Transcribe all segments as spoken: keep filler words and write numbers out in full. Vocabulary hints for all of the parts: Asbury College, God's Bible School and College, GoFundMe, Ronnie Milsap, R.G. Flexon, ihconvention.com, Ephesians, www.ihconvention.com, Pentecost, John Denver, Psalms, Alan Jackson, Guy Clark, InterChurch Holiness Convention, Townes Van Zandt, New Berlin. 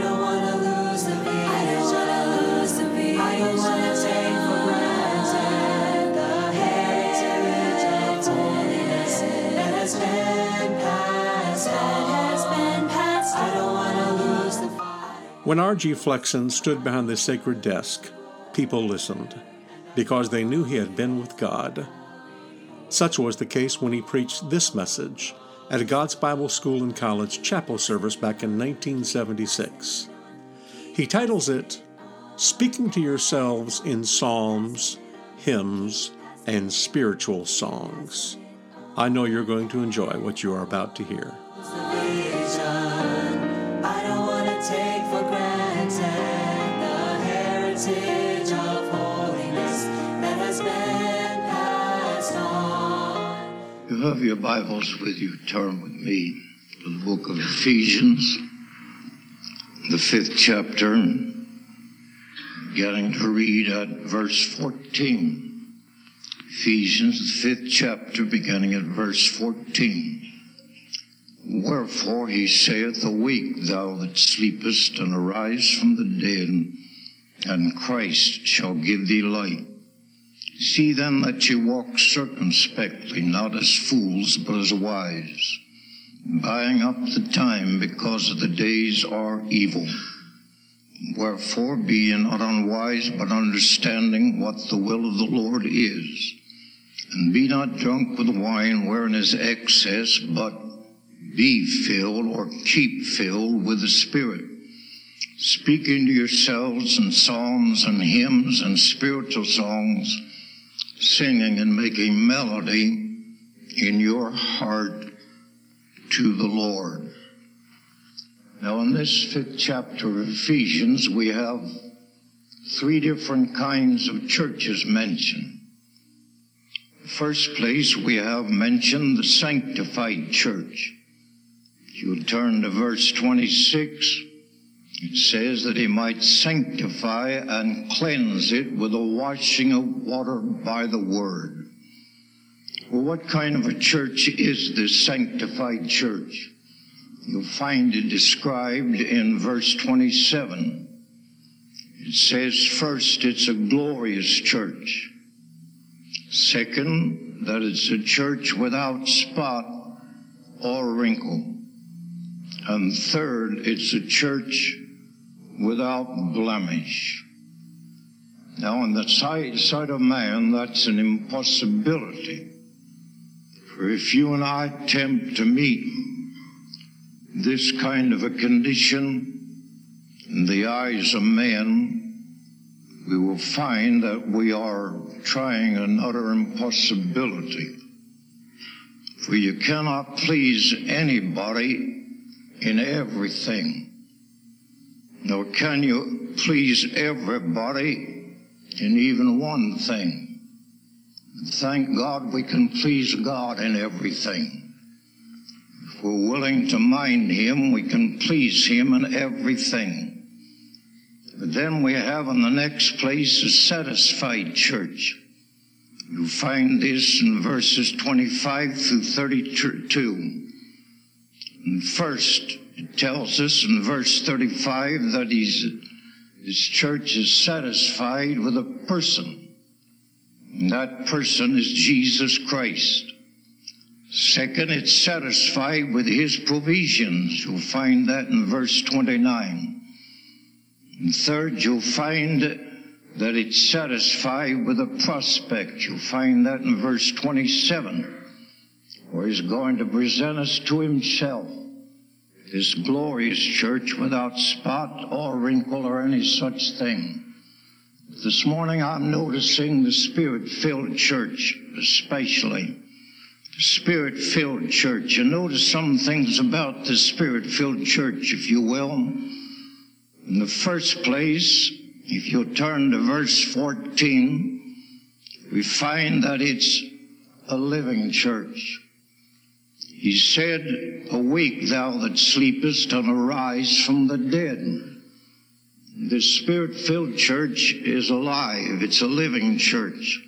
don't want to lose the beat. I don't want to lose the beat. I don't want to take for granted the heritage of holiness that has been passed on. I don't want to lose the fire. When R G Flexon stood behind the sacred desk, people listened because they knew he had been with God. Such was the case when he preached this message at a God's Bible School and College chapel service back in nineteen seventy-six. He titles it, Speaking to Yourselves in Psalms, Hymns, and Spiritual Songs. I know you're going to enjoy what you are about to hear. I don't want to take for granted the heritage of holiness that has been. If you have your Bibles with you, turn with me to the book of Ephesians, the fifth chapter, getting to read at verse fourteen. Ephesians, the fifth chapter, beginning at verse fourteen. Wherefore he saith, Awake, thou that sleepest, and arise from the dead, and Christ shall give thee light. See then that ye walk circumspectly, not as fools, but as wise, buying up the time because the days are evil. Wherefore be ye not unwise, but understanding what the will of the Lord is. And be not drunk with wine wherein is excess, but be filled or keep filled with the Spirit, speaking to yourselves in psalms and hymns and spiritual songs, singing and making melody in your heart to the Lord. Now, in this fifth chapter of Ephesians, we have three different kinds of churches mentioned. In the first place, we have mentioned the sanctified church. If you'll turn to verse twenty-six, it says that he might sanctify and cleanse it with a washing of water by the word. Well, what kind of a church is this sanctified church? You'll find it described in verse twenty-seven. It says, first, it's a glorious church. Second, that it's a church without spot or wrinkle. And third, it's a church without blemish. Now, on the sight, sight of man, that's an impossibility. For if you and I attempt to meet this kind of a condition in the eyes of man, we will find that we are trying an utter impossibility. For you cannot please anybody in everything. Nor can you please everybody in even one thing. Thank God we can please God in everything. If we're willing to mind Him, we can please Him in everything. But then we have in the next place a satisfied church. You find this in verses twenty-five through thirty-two. And first, it tells us in verse thirty-five that he's, his church is satisfied with a person. And that person is Jesus Christ. Second, it's satisfied with his provisions. You'll find that in verse twenty-nine. And third, you'll find that it's satisfied with a prospect. You'll find that in verse twenty-seven, where he's going to present us to himself. This glorious church without spot or wrinkle or any such thing. This morning I'm noticing the Spirit-filled church, especially. The Spirit-filled church. You notice some things about the Spirit-filled church, if you will. In the first place, if you turn to verse fourteen, we find that it's a living church. He said, "Awake, thou that sleepest, and arise from the dead." The Spirit-filled church is alive. It's a living church.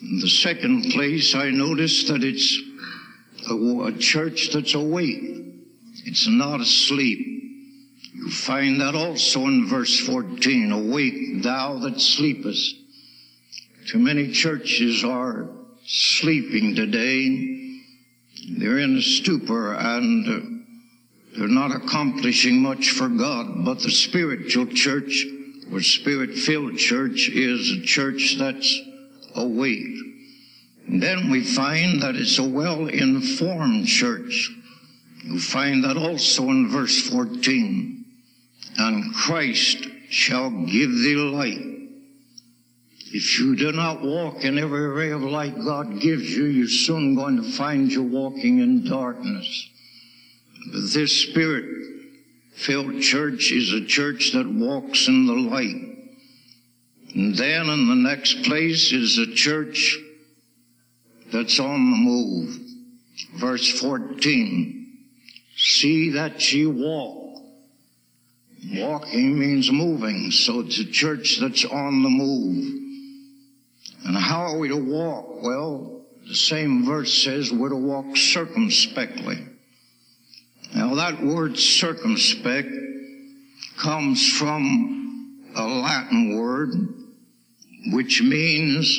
In the second place, I noticed that it's a, a church that's awake. It's not asleep. You find that also in verse fourteen, "Awake, thou that sleepest." Too many churches are sleeping today. They're in a stupor, and uh, they're not accomplishing much for God. But the spiritual church, or Spirit-filled church, is a church that's awake. And then we find that it's a well-informed church. You find that also in verse fourteen. "And Christ shall give thee light." If you do not walk in every ray of light God gives you, you're soon going to find you walking in darkness. But this Spirit-filled church is a church that walks in the light. And then in the next place is a church that's on the move. Verse fourteen, "See that ye walk." Walking means moving, so it's a church that's on the move. And how are we to walk? Well, the same verse says we're to walk circumspectly. Now that word circumspect comes from a Latin word which means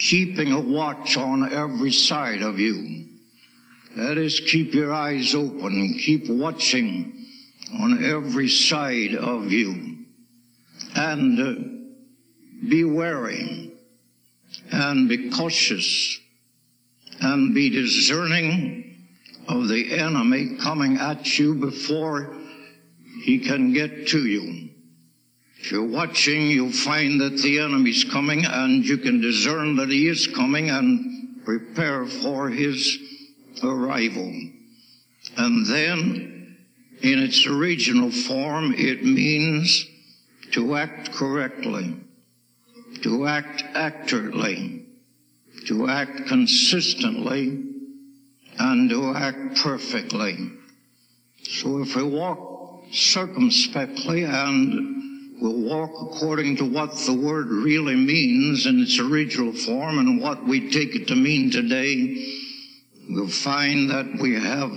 keeping a watch on every side of you. That is, keep your eyes open, keep watching on every side of you, and uh, be wary, and be cautious, and be discerning of the enemy coming at you before he can get to you. If you're watching, you'll find that the enemy's coming, and you can discern that he is coming and prepare for his arrival. And then, in its original form, it means to act correctly, to act accurately, to act consistently, and to act perfectly. So if we walk circumspectly and we'll walk according to what the word really means in its original form and what we take it to mean today, we'll find that we have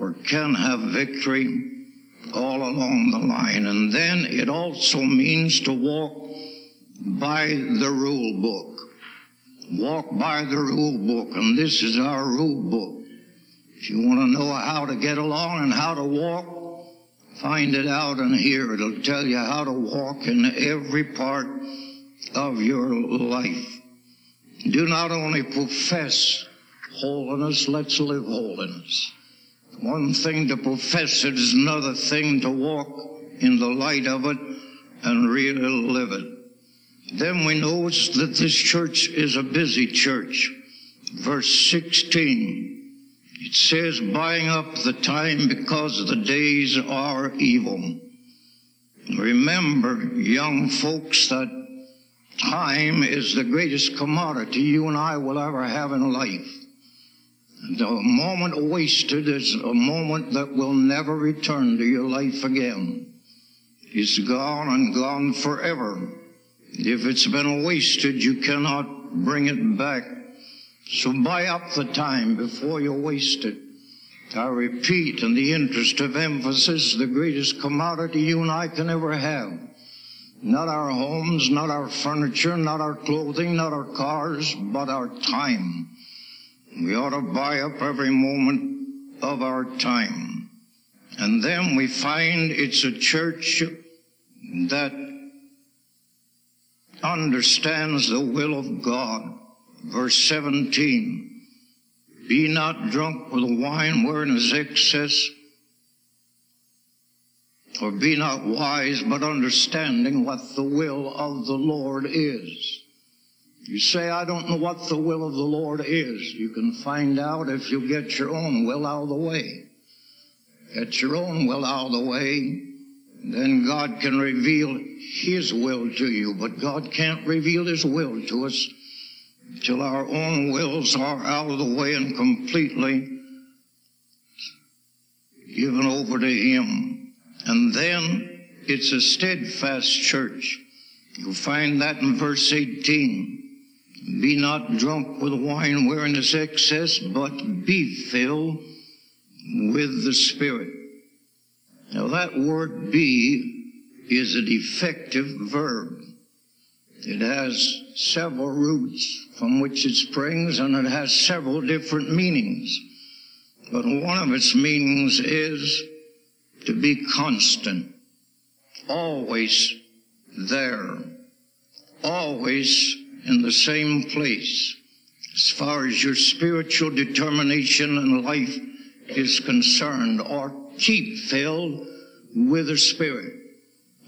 or can have victory all along the line. And then it also means to walk by the rule book. Walk by the rule book, and this is our rule book. If you want to know how to get along and how to walk, find it out in here. It'll tell you how to walk in every part of your life. Do not only profess holiness, let's live holiness. One thing to profess it is another thing to walk in the light of it and really live it. Then we notice that this church is a busy church. Verse sixteen. It says, "Buying up the time because the days are evil." Remember, young folks, that time is the greatest commodity you and I will ever have in life. The moment wasted is a moment that will never return to your life again. It's gone and gone forever. If it's been wasted, you cannot bring it back. So buy up the time before you waste it. I repeat, in the interest of emphasis, the greatest commodity you and I can ever have. Not our homes, not our furniture, not our clothing, not our cars, but our time. We ought to buy up every moment of our time. And then we find it's a church that understands the will of God. Verse seventeen, "Be not drunk with wine wherein is excess," or "be not wise, but understanding what the will of the Lord is." You say, "I don't know what the will of the Lord is." You can find out if you get your own will out of the way. Get your own will out of the way, then God can reveal His will to you. But God can't reveal His will to us till our own wills are out of the way and completely given over to Him. And then it's a steadfast church. You'll find that in verse eighteen. Be not drunk with wine wherein is excess, but be filled with the Spirit. Now that word be is an effective verb. It has several roots from which it springs, and it has several different meanings. But one of its meanings is to be constant, always there, always in the same place, as far as your spiritual determination and life is concerned, or keep filled with the Spirit.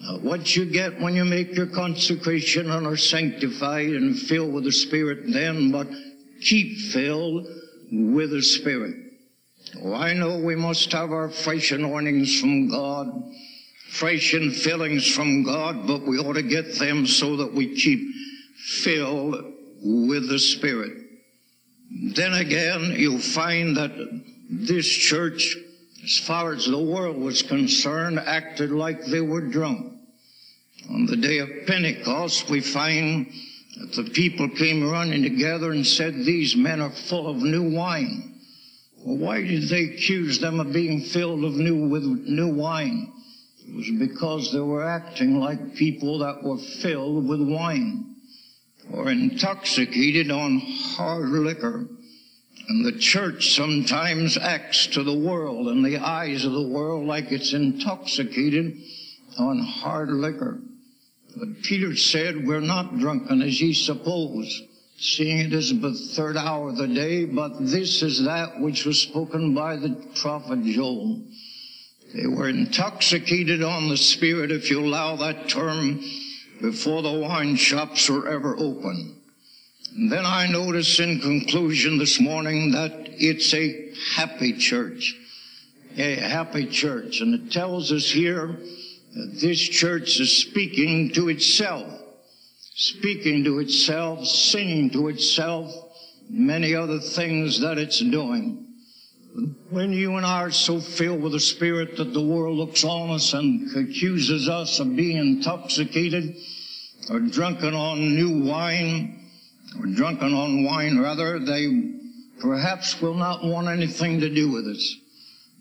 Now, what you get when you make your consecration and are sanctified and filled with the Spirit then, but keep filled with the Spirit. Oh, I know we must have our fresh anointings from God, fresh and fillings from God, but we ought to get them so that we keep filled with the Spirit. Then again, you'll find that this church, as far as the world was concerned, acted like they were drunk. On the day of Pentecost, we find that the people came running together and said, "These men are full of new wine." Well, why did they accuse them of being filled of new with new wine? It was because they were acting like people that were filled with wine, or intoxicated on hard liquor. And the church sometimes acts to the world and the eyes of the world like it's intoxicated on hard liquor. But Peter said, "We're not drunken as ye suppose, seeing it is but the third hour of the day, but this is that which was spoken by the prophet Joel." They were intoxicated on the Spirit, if you allow that term, before the wine shops were ever open. And then I notice in conclusion this morning that it's a happy church, a happy church. And it tells us here that this church is speaking to itself, speaking to itself, singing to itself, many other things that it's doing. When you and I are so filled with the Spirit that the world looks on us and accuses us of being intoxicated or drunken on new wine, or drunken on wine rather, they perhaps will not want anything to do with us.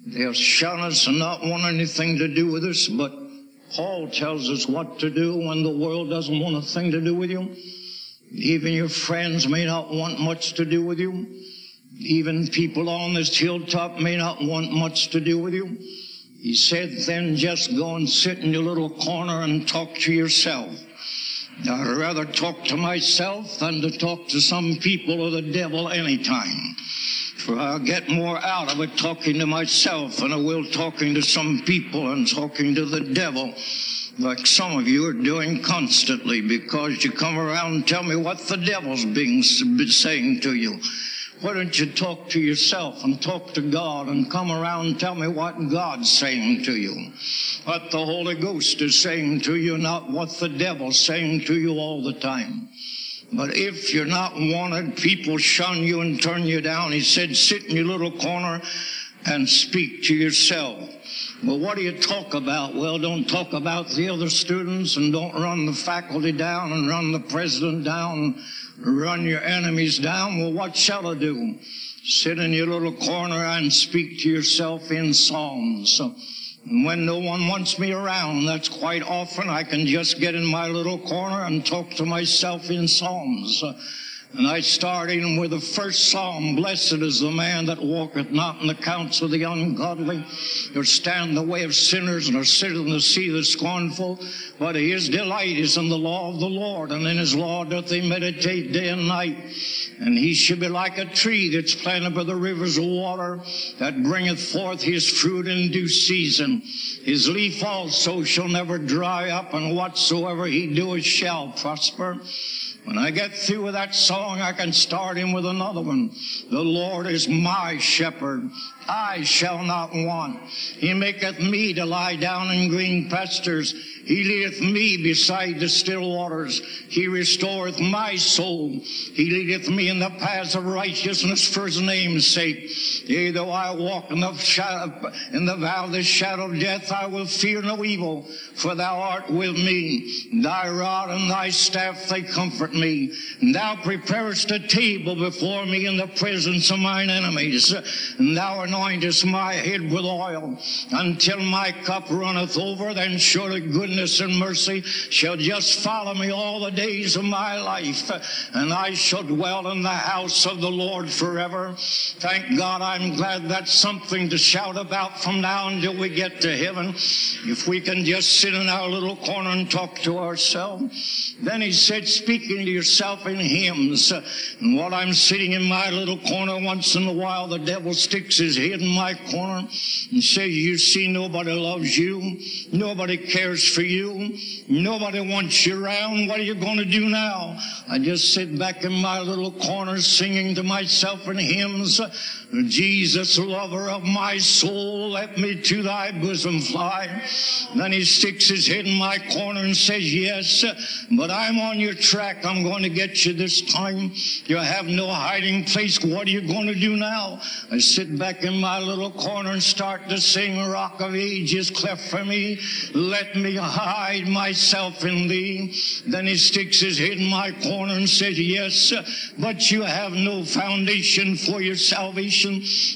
They'll shun us and not want anything to do with us, but Paul tells us what to do when the world doesn't want a thing to do with you. Even your friends may not want much to do with you. Even people on this hilltop may not want much to do with you. He said, then just go and sit in your little corner and talk to yourself. I'd rather talk to myself than to talk to some people or the devil anytime. For I'll get more out of it talking to myself than I will talking to some people and talking to the devil, like some of you are doing constantly, because you come around and tell me what the devil's being saying to you. Why don't you talk to yourself and talk to God and come around and tell me what God's saying to you, what the Holy Ghost is saying to you, not what the devil's saying to you all the time. But if you're not wanted, people shun you and turn you down. He said, sit in your little corner and speak to yourself. Well, what do you talk about? Well, don't talk about the other students, and don't run the faculty down, and run the president down, run your enemies down. Well, what shall I do? Sit in your little corner and speak to yourself in Psalms. When no one wants me around, that's quite often, I can just get in my little corner and talk to myself in Psalms. And I start in with the first psalm, "Blessed is the man that walketh not in the counsel of the ungodly, nor stand in the way of sinners, nor sit in the seat of the scornful. But his delight is in the law of the Lord, and in his law doth he meditate day and night. And he shall be like a tree that's planted by the rivers of water, that bringeth forth his fruit in due season. His leaf also shall never dry up, and whatsoever he doeth shall prosper." When I get through with that song, I can start in with another one. The Lord is my shepherd. I shall not want. He maketh me to lie down in green pastures. He leadeth me beside the still waters. He restoreth my soul. He leadeth me in the paths of righteousness for his name's sake. Yea, though I walk in the, shadow, in the valley of the shadow of death, I will fear no evil, for thou art with me. Thy rod and thy staff, they comfort me. And thou preparest a table before me in the presence of mine enemies. And thou art anointest my head with oil until my cup runneth over. Then surely goodness and mercy shall just follow me all the days of my life, and I shall dwell in the house of the Lord forever. Thank God. I'm glad that's something to shout about from now until we get to heaven. If we can just sit in our little corner and talk to ourselves. Then he said, speaking to yourself in hymns. And while I'm sitting in my little corner, once in a while the devil sticks his head in my corner and says, you see, nobody loves you, nobody cares for you, nobody wants you around. What are you going to do now? I just sit back in my little corner singing to myself in hymns. Jesus, lover of my soul, let me to thy bosom fly. Then he sticks his head in my corner and says, yes, but I'm on your track. I'm going to get you this time. You have no hiding place. What are you going to do now? I sit back in my little corner and start to sing, Rock of Ages, cleft for me. Let me hide myself in thee. Then he sticks his head in my corner and says, yes, but you have no foundation for your salvation.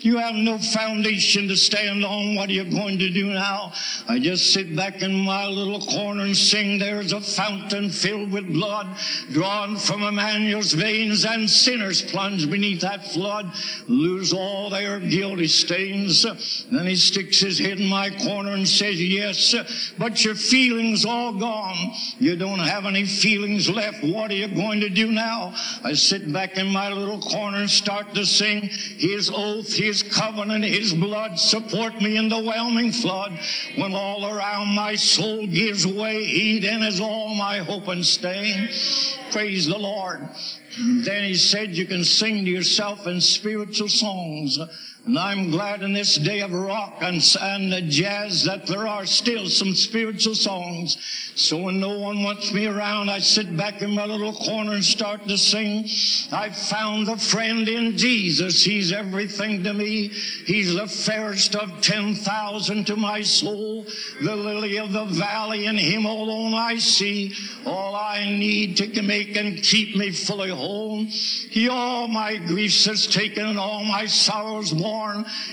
You have no foundation to stand on. What are you going to do now? I just sit back in my little corner and sing, there's a fountain filled with blood, drawn from Emmanuel's veins, and sinners plunge beneath that flood, lose all their guilty stains. Then he sticks his head in my corner and says, yes, but your feelings all gone. You don't have any feelings left. What are you going to do now? I sit back in my little corner and start to sing, his oath, his covenant, his blood support me in the whelming flood. When all around my soul gives way, he then is all my hope and stay. Praise the Lord. Then he said, you can sing to yourself in spiritual songs. And I'm glad in this day of rock and, and jazz that there are still some spiritual songs. So when no one wants me around, I sit back in my little corner and start to sing. I found a friend in Jesus. He's everything to me. He's the fairest of ten thousand to my soul. The lily of the valley, in him alone I see all I need to make and keep me fully whole. He all my griefs has taken and all my sorrows borne.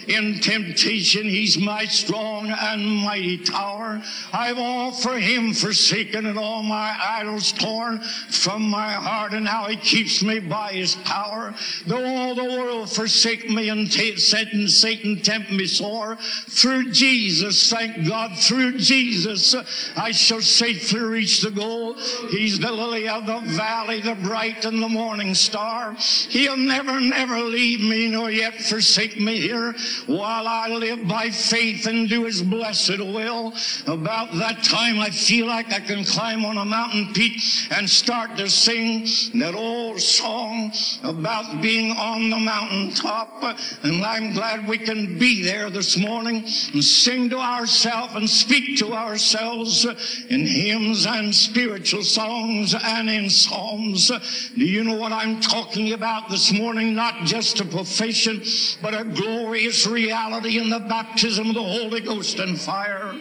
In temptation, he's my strong and mighty tower. I've all for him forsaken and all my idols torn from my heart, and now he keeps me by his power. Though all the world forsake me and t- Satan, Satan tempt me sore, through Jesus, thank God, through Jesus, I shall safely reach the goal. He's the lily of the valley, the bright and the morning star. He'll never, never leave me nor yet forsake me. Here while I live by faith and do his blessed will. About that time I feel like I can climb on a mountain peak and start to sing that old song about being on the mountaintop. And I'm glad we can be there this morning and sing to ourselves and speak to ourselves in hymns and spiritual songs and in psalms. Do you know what I'm talking about this morning? Not just a profession, but a glorious reality in the baptism of the Holy Ghost and fire.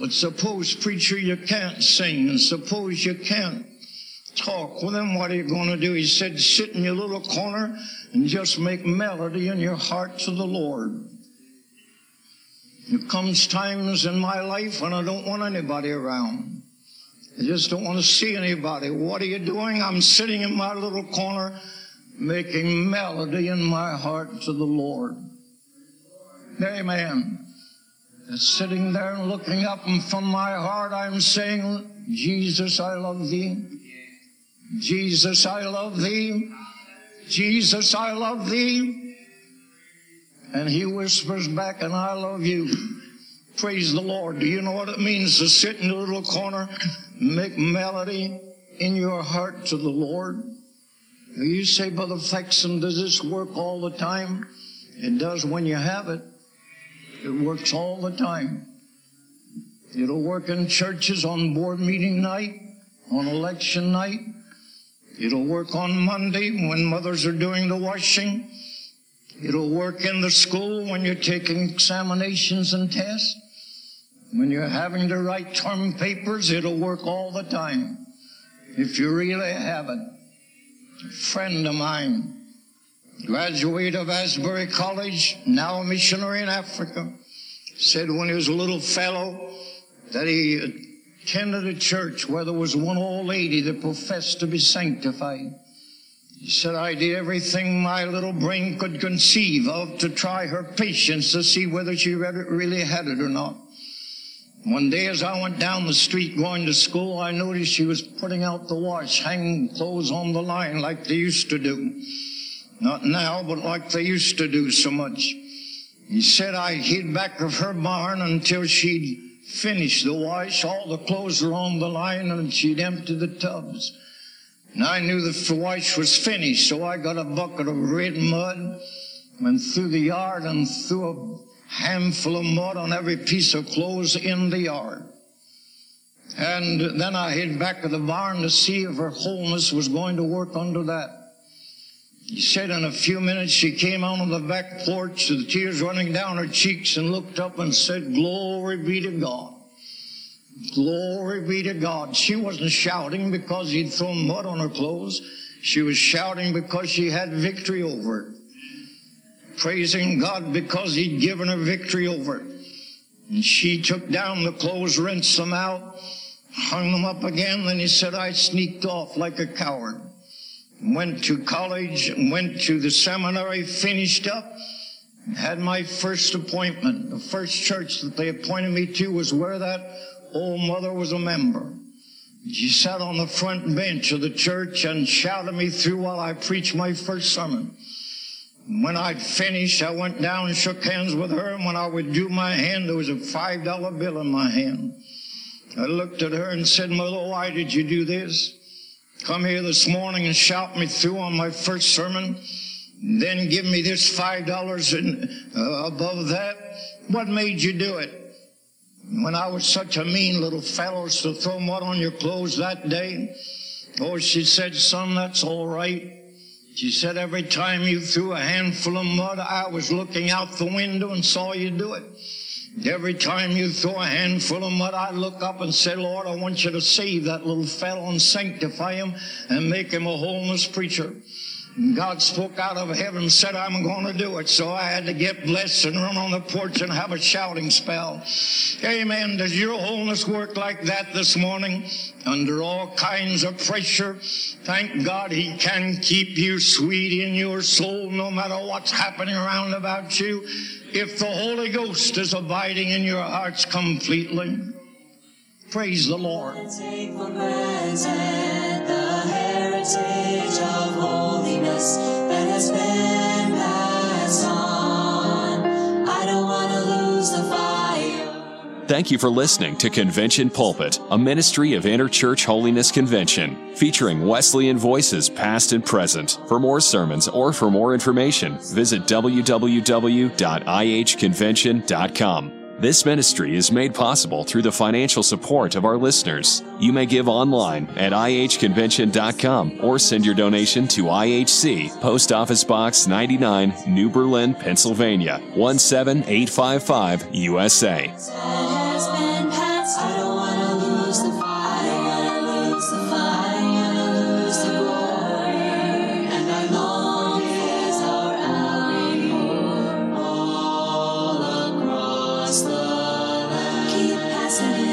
But suppose, preacher, you can't sing, and suppose you can't talk. Well, then what are you going to do? He said, sit in your little corner and just make melody in your heart to the Lord. There comes times in my life when I don't want anybody around. I just don't want to see anybody. What are you doing? I'm sitting in my little corner making melody in my heart to the Lord. Amen. And sitting there and looking up, and from my heart I'm saying, Jesus, I love thee. Jesus, I love thee. Jesus, I love thee. And he whispers back, and I love you. Praise the Lord. Do you know what it means to sit in a little corner, make melody in your heart to the Lord? You say, Brother Flexon, does this work all the time? It does when you have it. It works all the time. It'll work in churches on board meeting night, on election night. It'll work on Monday when mothers are doing the washing. It'll work in the school when you're taking examinations and tests. When you're having to write term papers, it'll work all the time if you really have it. A friend of mine, graduate of Asbury College, now a missionary in Africa, said when he was a little fellow that he attended a church where there was one old lady that professed to be sanctified. He said, I did everything my little brain could conceive of to try her patience to see whether she really had it or not. One day as I went down the street going to school, I noticed she was putting out the wash, hanging clothes on the line like they used to do. Not now, but like they used to do so much. He said, I hid back of her barn until she'd finished the wash. All the clothes were on the line and she'd emptied the tubs. And I knew that the wash was finished, so I got a bucket of red mud, went through the yard and threw a handful of mud on every piece of clothes in the yard. And then I hid back of the barn to see if her wholeness was going to work under that. He said in a few minutes she came out on the back porch, the tears running down her cheeks, and looked up and said, Glory be to God. Glory be to God. She wasn't shouting because he'd thrown mud on her clothes. She was shouting because she had victory over it. Praising God because he'd given her victory over it. And she took down the clothes, rinsed them out, hung them up again. Then he said, I sneaked off like a coward. Went to college, went to the seminary, finished up, had my first appointment. The first church that they appointed me to was where that old mother was a member. She sat on the front bench of the church and shouted me through while I preached my first sermon. When I'd finished, I went down and shook hands with her, and when I withdrew my hand, there was a five dollar bill in my hand. I looked at her and said, Mother, why did you do this? Come here this morning and shout me through on my first sermon, then give me this five dollars and uh, above that. What made you do it? When I was such a mean little fellow to throw mud on your clothes that day. Oh, she said, son, that's all right. She said, every time you threw a handful of mud, I was looking out the window and saw you do it. Every time you throw a handful of mud, I look up and say, Lord, I want you to save that little fellow and sanctify him and make him a homeless preacher. And God spoke out of heaven and said, I'm going to do it. So I had to get blessed and run on the porch and have a shouting spell. Amen. Does your wholeness work like that this morning? Under all kinds of pressure, thank God he can keep you sweet in your soul no matter what's happening around about you. If the Holy Ghost is abiding in your hearts completely, praise the Lord. Take for granted the heritage of holiness that has been passed on. I don't want to lose the fire. Thank you for listening to Convention Pulpit, a ministry of Interchurch Holiness Convention, featuring Wesleyan voices past and present. For more sermons or for more information, visit w w w dot i h convention dot com. This ministry is made possible through the financial support of our listeners. You may give online at i h convention dot com or send your donation to I H C, Post Office Box ninety-nine, New Berlin, Pennsylvania, one seven eight five five, U S A. Thank you.